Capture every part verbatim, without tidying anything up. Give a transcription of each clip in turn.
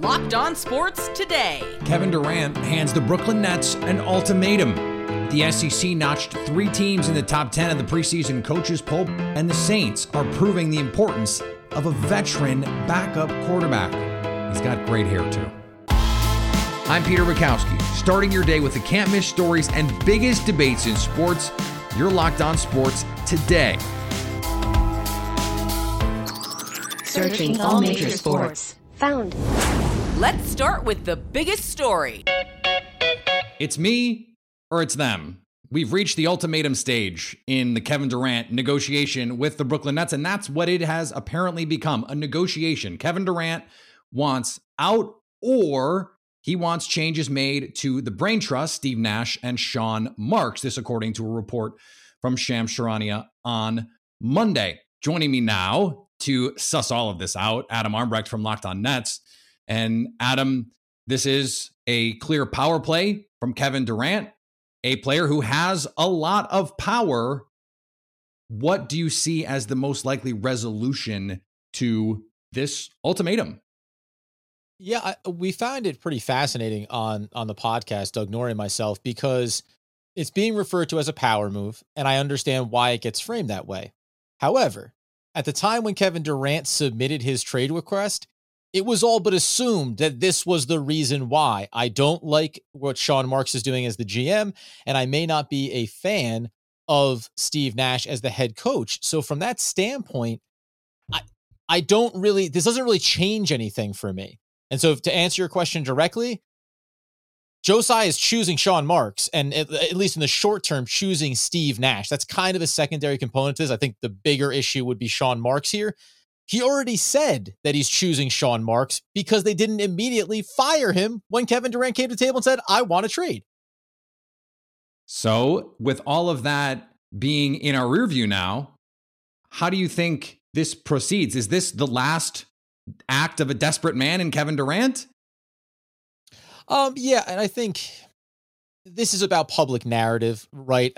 Locked On Sports Today. Kevin Durant hands the Brooklyn Nets an ultimatum. The S E C notched three teams in the top ten of the preseason coaches poll, and the Saints are proving the importance of a veteran backup quarterback. He's got great hair, too. I'm Peter Bukowski, starting your day with the can't-miss stories and biggest debates in sports. You're Locked On Sports Today. Searching all major sports. Found. Let's start with the biggest story. It's me. Or it's them. We've reached the ultimatum stage in the Kevin Durant negotiation with the Brooklyn Nets, and that's what it has apparently become, a negotiation. Kevin Durant wants out, or he wants changes made to the brain trust, Steve Nash and Sean Marks. This according to a report from Shams Charania on Monday. Joining me now to suss all of this out, Adam Armbrecht from Locked On Nets. And Adam, this is a clear power play from Kevin Durant, a player who has a lot of power. What do you see as the most likely resolution to this ultimatum? Yeah, I, we found it pretty fascinating on on the podcast, Doug Norrie and myself, because it's being referred to as a power move, and I understand why it gets framed that way. However, at the time when Kevin Durant submitted his trade request, it was all but assumed that this was the reason why. I don't like what Sean Marks is doing as the G M, and I may not be a fan of Steve Nash as the head coach. So from that standpoint, I, I don't really, this doesn't really change anything for me. And so to answer your question directly, Josiah is choosing Sean Marks, and at, at least in the short term, choosing Steve Nash. That's kind of a secondary component to this. I think the bigger issue would be Sean Marks here. He already said that he's choosing Sean Marks because they didn't immediately fire him when Kevin Durant came to the table and said, I want to trade. So with all of that being in our rearview now, how do you think this proceeds? Is this the last act of a desperate man in Kevin Durant? Um, yeah, and I think this is about public narrative, right?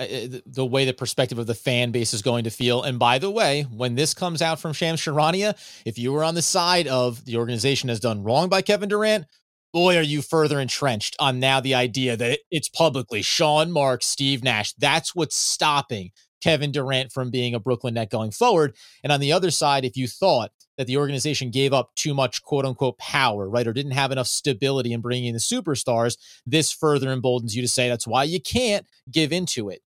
The way the perspective of the fan base is going to feel. And by the way, when this comes out from Shams Charania, if you were on the side of the organization has done wrong by Kevin Durant, boy, are you further entrenched on now the idea that it's publicly Sean Marks, Steve Nash. That's what's stopping Kevin Durant from being a Brooklyn Net going forward. And on the other side, if you thought that the organization gave up too much quote unquote power, right, or didn't have enough stability in bringing in the superstars, this further emboldens you to say that's why you can't give into it.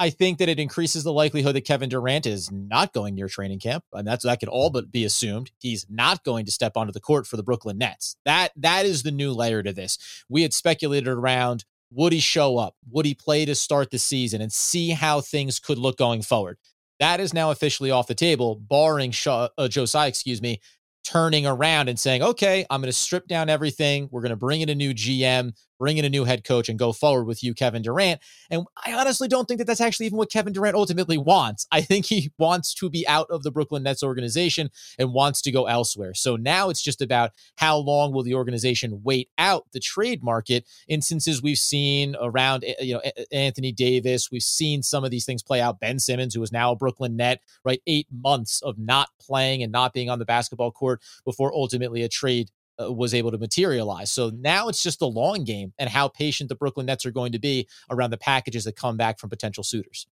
I think that it increases the likelihood that Kevin Durant is not going near training camp. And that's, that could all but be assumed. He's not going to step onto the court for the Brooklyn Nets. That, that is the new layer to this. We had speculated around, would he show up? Would he play to start the season and see how things could look going forward? That is now officially off the table, barring Shaw, uh, Josiah, excuse me, turning around and saying, okay, I'm going to strip down everything. We're going to bring in a new G M, bring in a new head coach, and go forward with you, Kevin Durant. And I honestly don't think that that's actually even what Kevin Durant ultimately wants. I think he wants to be out of the Brooklyn Nets organization and wants to go elsewhere. So now it's just about how long will the organization wait out the trade market? Instances we've seen around, you know, Anthony Davis. We've seen some of these things play out. Ben Simmons, who is now a Brooklyn Net, right? Eight months of not playing and not being on the basketball court before ultimately a trade was able to materialize. So now it's just the long game and how patient the Brooklyn Nets are going to be around the packages that come back from potential suitors.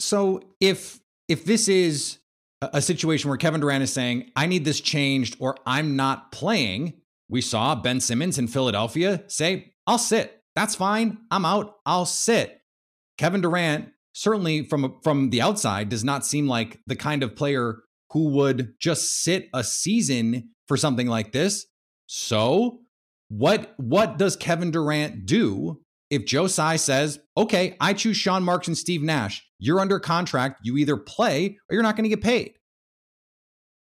So if if this is a situation where Kevin Durant is saying, I need this changed or I'm not playing, we saw Ben Simmons in Philadelphia say, I'll sit. That's fine. I'm out. I'll sit. Kevin Durant, certainly from, from the outside, does not seem like the kind of player who would just sit a season for something like this. So what, what does Kevin Durant do if Joe Tsai says, okay, I choose Sean Marks and Steve Nash. You're under contract. You either play or you're not going to get paid.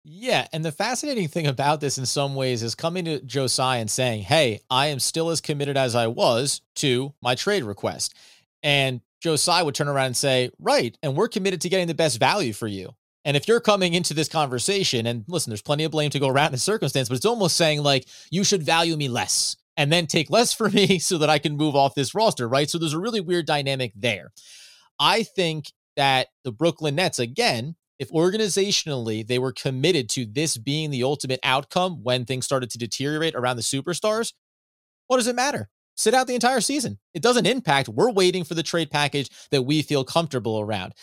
Yeah, and the fascinating thing about this in some ways is coming to Josiah and saying, hey, I am still as committed as I was to my trade request. And Josiah would turn around and say, right, and we're committed to getting the best value for you. And if you're coming into this conversation, and listen, there's plenty of blame to go around in the circumstance, but it's almost saying like, you should value me less and then take less for me so that I can move off this roster, right? So there's a really weird dynamic there. I think that the Brooklyn Nets, again, if organizationally they were committed to this being the ultimate outcome when things started to deteriorate around the superstars, what does it matter? Sit out the entire season. It doesn't impact. We're waiting for the trade package that we feel comfortable around.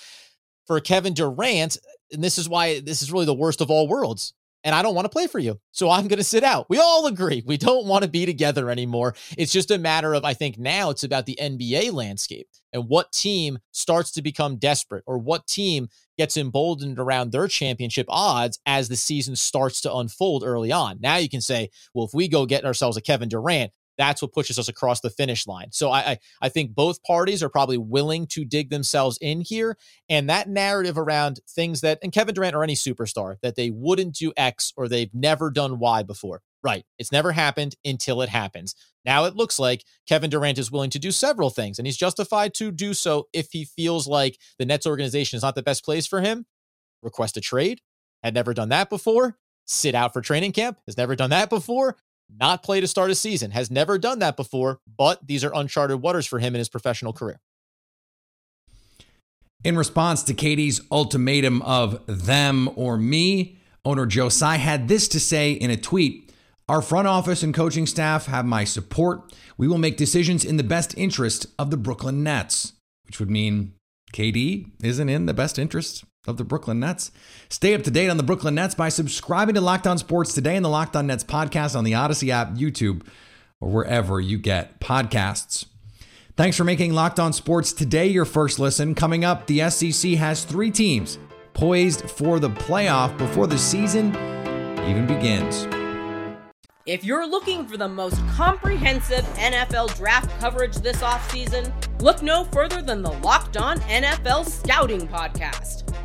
For Kevin Durant, and this is why this is really the worst of all worlds, and I don't want to play for you, so I'm going to sit out. We all agree. We don't want to be together anymore. It's just a matter of, I think now it's about the N B A landscape and what team starts to become desperate or what team gets emboldened around their championship odds as the season starts to unfold early on. Now you can say, well, if we go get ourselves a Kevin Durant, that's what pushes us across the finish line. So I, I I think both parties are probably willing to dig themselves in here. And that narrative around things that, and Kevin Durant or any superstar, that they wouldn't do X or they've never done Y before. Right. It's never happened until it happens. Now it looks like Kevin Durant is willing to do several things, and he's justified to do so if he feels like the Nets organization is not the best place for him. Request a trade. Had never done that before. Sit out for training camp. Has never done that before. Not play to start a season, has never done that before, but these are uncharted waters for him in his professional career. In response to Katie's ultimatum of them or me, owner Joe Tsai had this to say in a tweet: our front office and coaching staff have my support. We will make decisions in the best interest of the Brooklyn Nets, which would mean K D isn't in the best interest of the Brooklyn Nets. Stay up to date on the Brooklyn Nets by subscribing to Locked On Sports Today and the Locked On Nets podcast on the Odyssey app, YouTube, or wherever you get podcasts. Thanks for making Locked On Sports Today your first listen. Coming up, the S E C has three teams poised for the playoff before the season even begins. If you're looking for the most comprehensive N F L draft coverage this offseason, look no further than the Locked On N F L Scouting podcast.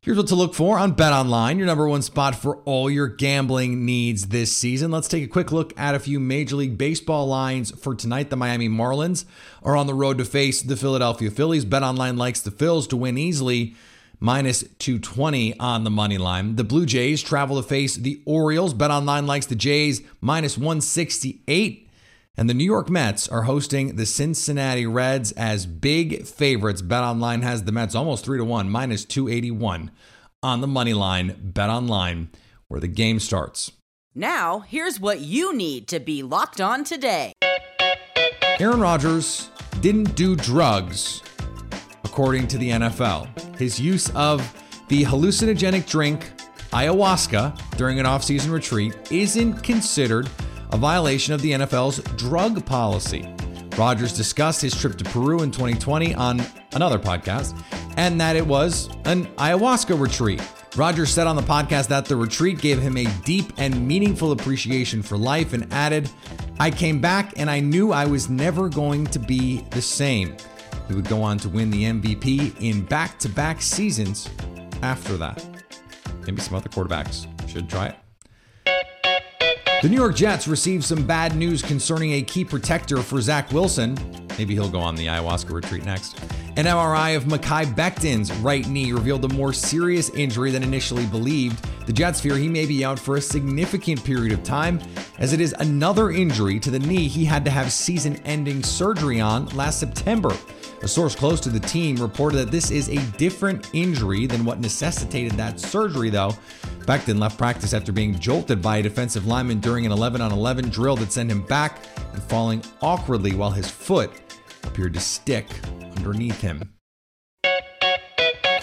Here's what to look for on BetOnline, your number one spot for all your gambling needs this season. Let's take a quick look at a few Major League Baseball lines for tonight. The Miami Marlins are on the road to face the Philadelphia Phillies. BetOnline likes the Phils to win easily, minus two twenty on the money line. The Blue Jays travel to face the Orioles. BetOnline likes the Jays, minus one sixty-eight. And the New York Mets are hosting the Cincinnati Reds as big favorites. BetOnline has the Mets almost three to one, minus two eighty-one on the money line. BetOnline, where the game starts. Now, here's what you need to be locked on today. Aaron Rodgers didn't do drugs, according to the N F L. His use of the hallucinogenic drink ayahuasca during an off-season retreat isn't considered a violation of the N F L's drug policy. Rodgers discussed his trip to Peru in twenty twenty on another podcast, and that it was an ayahuasca retreat. Rodgers said on the podcast that the retreat gave him a deep and meaningful appreciation for life and added, I came back and I knew I was never going to be the same. He would go on to win the M V P in back-to-back seasons after that. Maybe some other quarterbacks should try it. The New York Jets received some bad news concerning a key protector for Zach Wilson. Maybe he'll go on the ayahuasca retreat next. An M R I of Mekhi Becton's right knee revealed a more serious injury than initially believed. The Jets fear he may be out for a significant period of time, as it is another injury to the knee he had to have season-ending surgery on last September. A source close to the team reported that this is a different injury than what necessitated that surgery, though. Becton left practice after being jolted by a defensive lineman during an eleven on eleven drill that sent him back and falling awkwardly while his foot appeared to stick underneath him.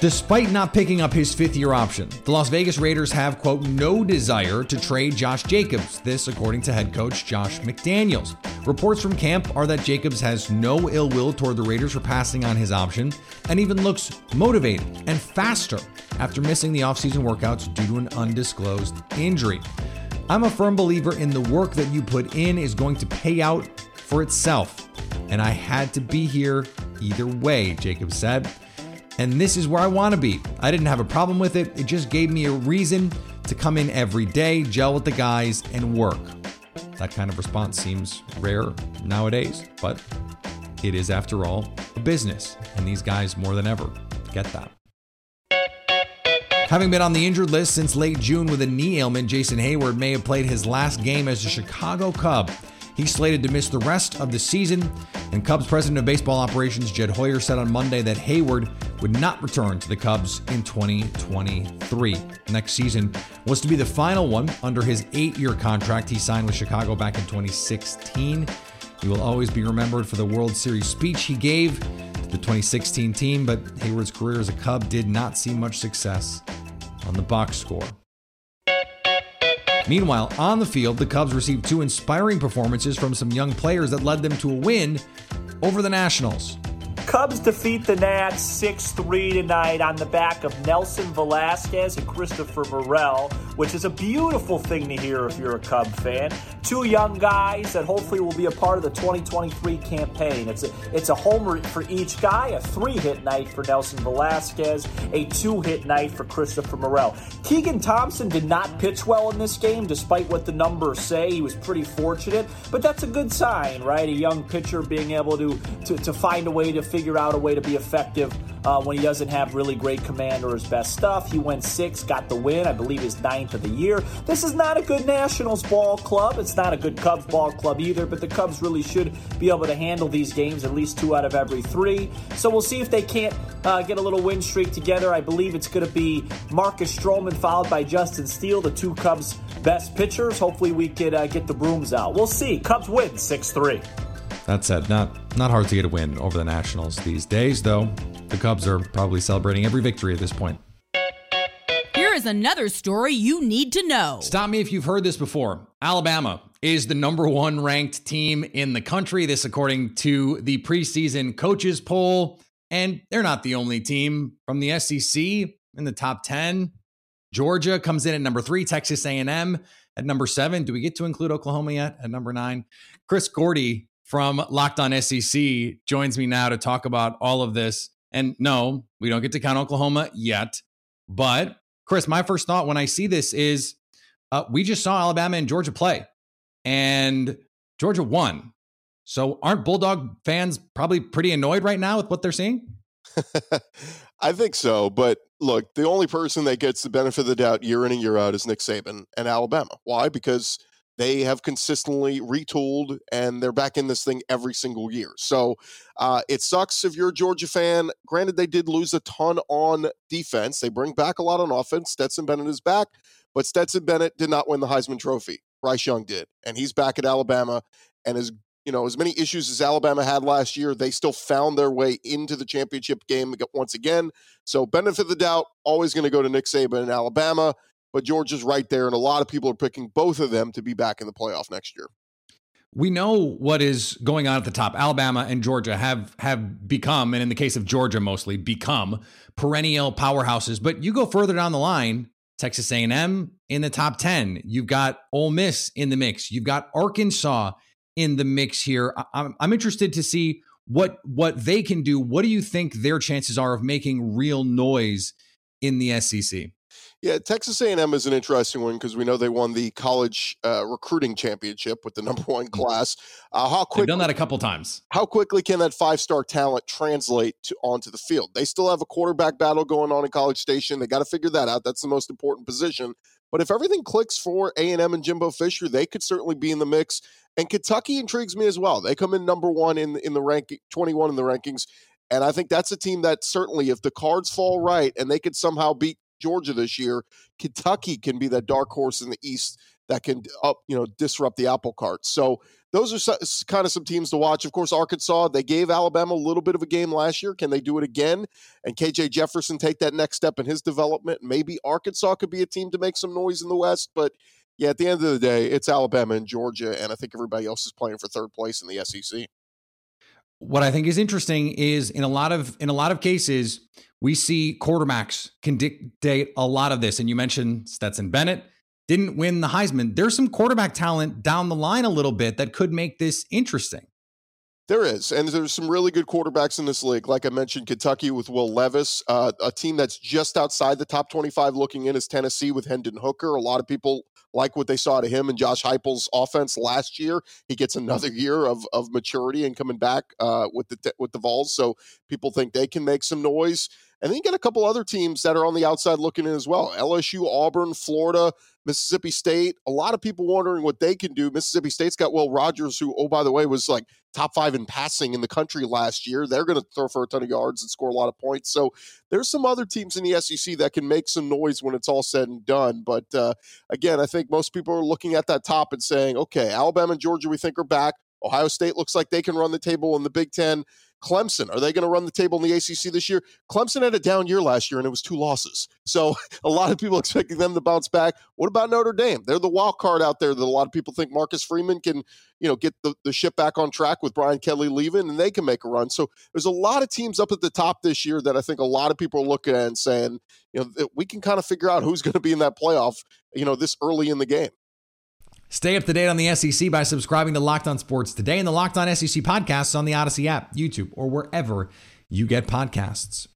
Despite not picking up his fifth-year option, the Las Vegas Raiders have, quote, no desire to trade Josh Jacobs, this according to head coach Josh McDaniels. Reports from camp are that Jacobs has no ill will toward the Raiders for passing on his option and even looks motivated and faster after missing the offseason workouts due to an undisclosed injury. I'm a firm believer in the work that you put in is going to pay out for itself, and I had to be here either way, Jacobs said. And this is where I want to be. I didn't have a problem with it. It just gave me a reason to come in every day, gel with the guys, and work. That kind of response seems rare nowadays, but it is, after all, a business. And these guys, more than ever, get that. Having been on the injured list since late June with a knee ailment, Jason Hayward may have played his last game as a Chicago Cub. He's slated to miss the rest of the season, and Cubs president of baseball operations Jed Hoyer said on Monday that Hayward would not return to the Cubs in twenty twenty-three. Next season was to be the final one under his eight-year contract he signed with Chicago back in twenty sixteen. He will always be remembered for the World Series speech he gave to the twenty sixteen team, but Hayward's career as a Cub did not see much success on the box score. Meanwhile, on the field, the Cubs received two inspiring performances from some young players that led them to a win over the Nationals. Cubs defeat the Nats six three tonight on the back of Nelson Velasquez and Christopher Morel, which is a beautiful thing to hear if you're a Cub fan. Two young guys that hopefully will be a part of the twenty twenty-three campaign. It's a, it's a homer for each guy, a three-hit night for Nelson Velasquez, a two-hit night for Christopher Morel. Keegan Thompson did not pitch well in this game, despite what the numbers say. He was pretty fortunate, but that's a good sign, right? A young pitcher being able to, to, to find a way to figure out a way to be effective uh, when he doesn't have really great command or his best stuff. He went six, got the win, I believe his ninth of the year. This is not a good Nationals ball club. It's not a good Cubs ball club either, but the Cubs really should be able to handle these games, at least two out of every three. So we'll see if they can't uh, get a little win streak together. I believe it's going to be Marcus Stroman followed by Justin Steele, the two Cubs best pitchers. Hopefully we could uh, get the brooms out. We'll see. Cubs win six three. That said, not, not hard to get a win over the Nationals these days, though. The Cubs are probably celebrating every victory at this point. Here is another story you need to know. Stop me if you've heard this before. Alabama is the number one ranked team in the country. This according to the preseason coaches poll. And they're not the only team from the S E C in the top ten. Georgia comes in at number three, Texas A and M at number seven. Do we get to include Oklahoma yet? At number nine, Chris Gordy from Locked On S E C joins me now to talk about all of this. And no, we don't get to count Oklahoma yet. But Chris, my first thought when I see this is uh, we just saw Alabama and Georgia play and Georgia won. So aren't Bulldog fans probably pretty annoyed right now with what they're seeing? I think so. But look, the only person that gets the benefit of the doubt year in and year out is Nick Saban and Alabama. Why? Because they have consistently retooled, and they're back in this thing every single year. So uh, it sucks if you're a Georgia fan. Granted, they did lose a ton on defense. They bring back a lot on offense. Stetson Bennett is back, but Stetson Bennett did not win the Heisman Trophy. Bryce Young did, and he's back at Alabama. And as you know, as many issues as Alabama had last year, they still found their way into the championship game once again. So benefit of the doubt, always going to go to Nick Saban in Alabama. But Georgia's right there, and a lot of people are picking both of them to be back in the playoff next year. We know what is going on at the top. Alabama and Georgia have have become, and in the case of Georgia mostly, become perennial powerhouses. But you go further down the line, Texas A and M in the top ten. You've got Ole Miss in the mix. You've got Arkansas in the mix here. I'm, I'm interested to see what, what they can do. What do you think their chances are of making real noise in the S E C? Yeah, Texas A and M is an interesting one because we know they won the college uh, recruiting championship with the number one class. Uh, how quick, They've done that a couple times. How quickly can that five-star talent translate to onto the field? They still have a quarterback battle going on in College Station. They got to figure that out. That's the most important position. But if everything clicks for A and M and Jimbo Fisher, they could certainly be in the mix. And Kentucky intrigues me as well. They come in number one in in the ranking, twenty-one in the rankings, and I think that's a team that certainly, if the cards fall right and they could somehow beat Georgia this year, Kentucky can be that dark horse in the East that can up, you know, disrupt the apple cart. So those are so, kind of some teams to watch. Of course, Arkansas, they gave Alabama a little bit of a game last year. Can they do it again? And K J Jefferson take that next step in his development. Maybe Arkansas could be a team to make some noise in the West. But yeah, at the end of the day, it's Alabama and Georgia, and I think everybody else is playing for third place in the S E C. What I think is interesting is in a lot of in a lot of cases, we see quarterbacks can dictate a lot of this. And you mentioned Stetson Bennett didn't win the Heisman. There's some quarterback talent down the line a little bit that could make this interesting. There is, and there's some really good quarterbacks in this league. Like I mentioned, Kentucky with Will Levis. Uh, a team that's just outside the top twenty-five looking in is Tennessee with Hendon Hooker. A lot of people like what they saw to him and Josh Heupel's offense last year. He gets another year of of maturity and coming back uh, with the with the Vols, so people think they can make some noise. And then you get a couple other teams that are on the outside looking in as well. L S U, Auburn, Florida, Mississippi State. A lot of people wondering what they can do. Mississippi State's got Will Rogers, who, oh, by the way, was like top five in passing in the country last year. They're going to throw for a ton of yards and score a lot of points. So there's some other teams in the S E C that can make some noise when it's all said and done. But uh, again, I think most people are looking at that top and saying, okay, Alabama and Georgia we think are back. Ohio State looks like they can run the table in the Big Ten. Clemson, are they going to run the table in the A C C this year? Clemson had a down year last year, and it was two losses. So a lot of people expecting them to bounce back. What about Notre Dame? They're the wild card out there that a lot of people think Marcus Freeman can, you know, get the, the ship back on track with Brian Kelly leaving, and they can make a run. So there's a lot of teams up at the top this year that I think a lot of people are looking at and saying, you know, we can kind of figure out who's going to be in that playoff, you know, this early in the game. Stay up to date on the S E C by subscribing to Locked On Sports Today and the Locked On S E C podcasts on the Odyssey app, YouTube, or wherever you get podcasts.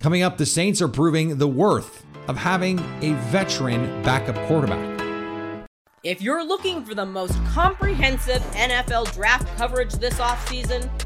Coming up, the Saints are proving the worth of having a veteran backup quarterback. If you're looking for the most comprehensive N F L draft coverage this offseason,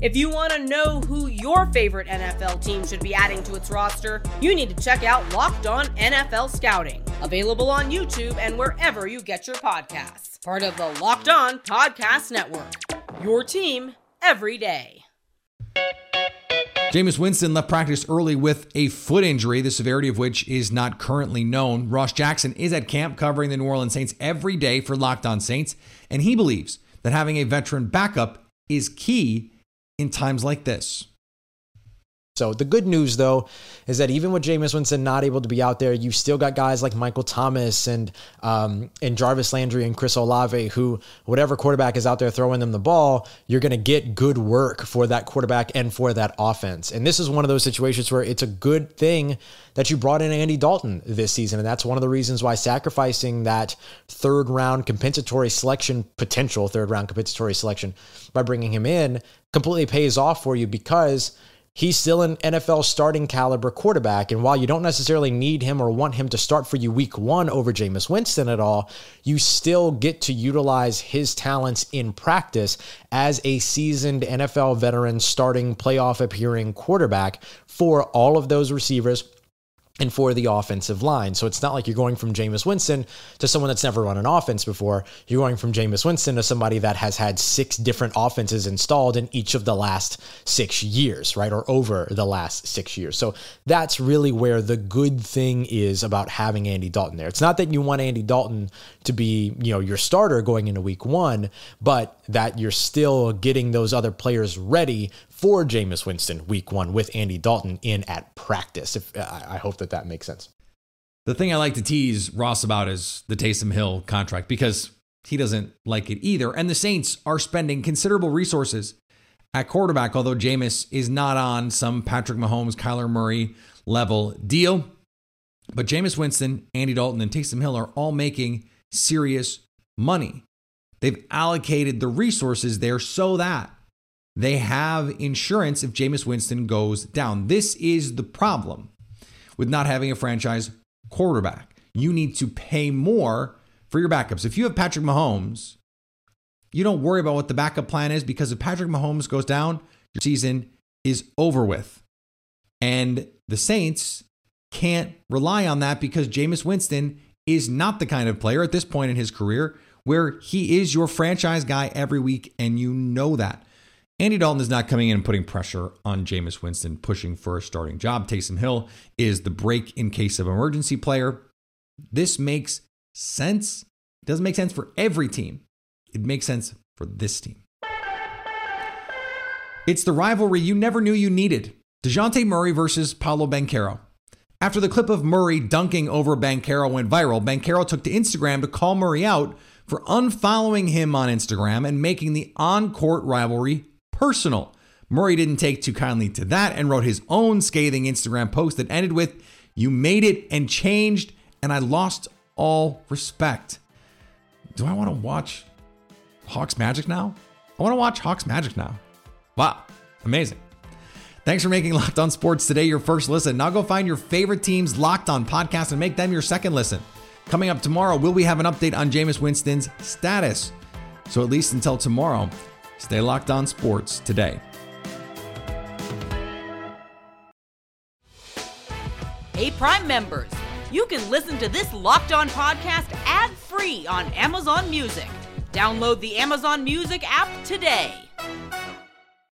If you want to know who your favorite N F L team should be adding to its roster, you need to check out Locked On N F L Scouting, available on YouTube and wherever you get your podcasts. Part of the Locked On Podcast Network, your team every day. Jameis Winston left practice early with a foot injury, the severity of which is not currently known. Ross Jackson is at camp covering the New Orleans Saints every day for Locked On Saints, and he believes that having a veteran backup is key in times like this. So the good news, though, is that even with Jameis Winston not able to be out there, you've still got guys like Michael Thomas and um, and Jarvis Landry and Chris Olave, who whatever quarterback is out there throwing them the ball, you're going to get good work for that quarterback and for that offense. And this is one of those situations where it's a good thing that you brought in Andy Dalton this season. And that's one of the reasons why sacrificing that third round compensatory selection, potential third round compensatory selection by bringing him in completely pays off for you, because he's still an N F L starting caliber quarterback. And while you don't necessarily need him or want him to start for you week one over Jameis Winston at all, you still get to utilize his talents in practice as a seasoned N F L veteran starting playoff appearing quarterback for all of those receivers and for the offensive line. So it's not like you're going from Jameis Winston to someone that's never run an offense before. You're going from Jameis Winston to somebody that has had six different offenses installed in each of the last six years, right? Or over the last six years. So that's really where the good thing is about having Andy Dalton there. It's not that you want Andy Dalton to be, you know, your starter going into week one, but that you're still getting those other players ready for Jameis Winston week one with Andy Dalton in at practice. If I hope that that makes sense. The thing I like to tease Ross about is the Taysom Hill contract, because he doesn't like it either. And the Saints are spending considerable resources at quarterback, although Jameis is not on some Patrick Mahomes, Kyler Murray level deal. But Jameis Winston, Andy Dalton, and Taysom Hill are all making serious money. They've allocated the resources there so that they have insurance if Jameis Winston goes down. This is the problem with not having a franchise quarterback. You need to pay more for your backups. If you have Patrick Mahomes, you don't worry about what the backup plan is, because if Patrick Mahomes goes down, your season is over with. And the Saints can't rely on that because Jameis Winston is not the kind of player at this point in his career where he is your franchise guy every week, and you know that. Andy Dalton is not coming in and putting pressure on Jameis Winston, pushing for a starting job. Taysom Hill is the break in case of emergency player. This makes sense. It doesn't make sense for every team. It makes sense for this team. It's the rivalry you never knew you needed. DeJounte Murray versus Paolo Banchero. After the clip of Murray dunking over Banchero went viral, Banchero took to Instagram to call Murray out for unfollowing him on Instagram and making the on-court rivalry personal. Murray didn't take too kindly to that and wrote his own scathing Instagram post that ended with, "You made it and changed, and I lost all respect." Do I want to watch Hawks Magic now? I want to watch Hawks Magic now. Wow, amazing. Thanks for making Locked On Sports Today your first listen. Now go find your favorite team's Locked On podcast and make them your second listen. Coming up tomorrow, will we have an update on Jameis Winston's status? So at least until tomorrow, stay Locked On Sports Today. Hey, Prime members, you can listen to this Locked On podcast ad-free on Amazon Music. Download the Amazon Music app today.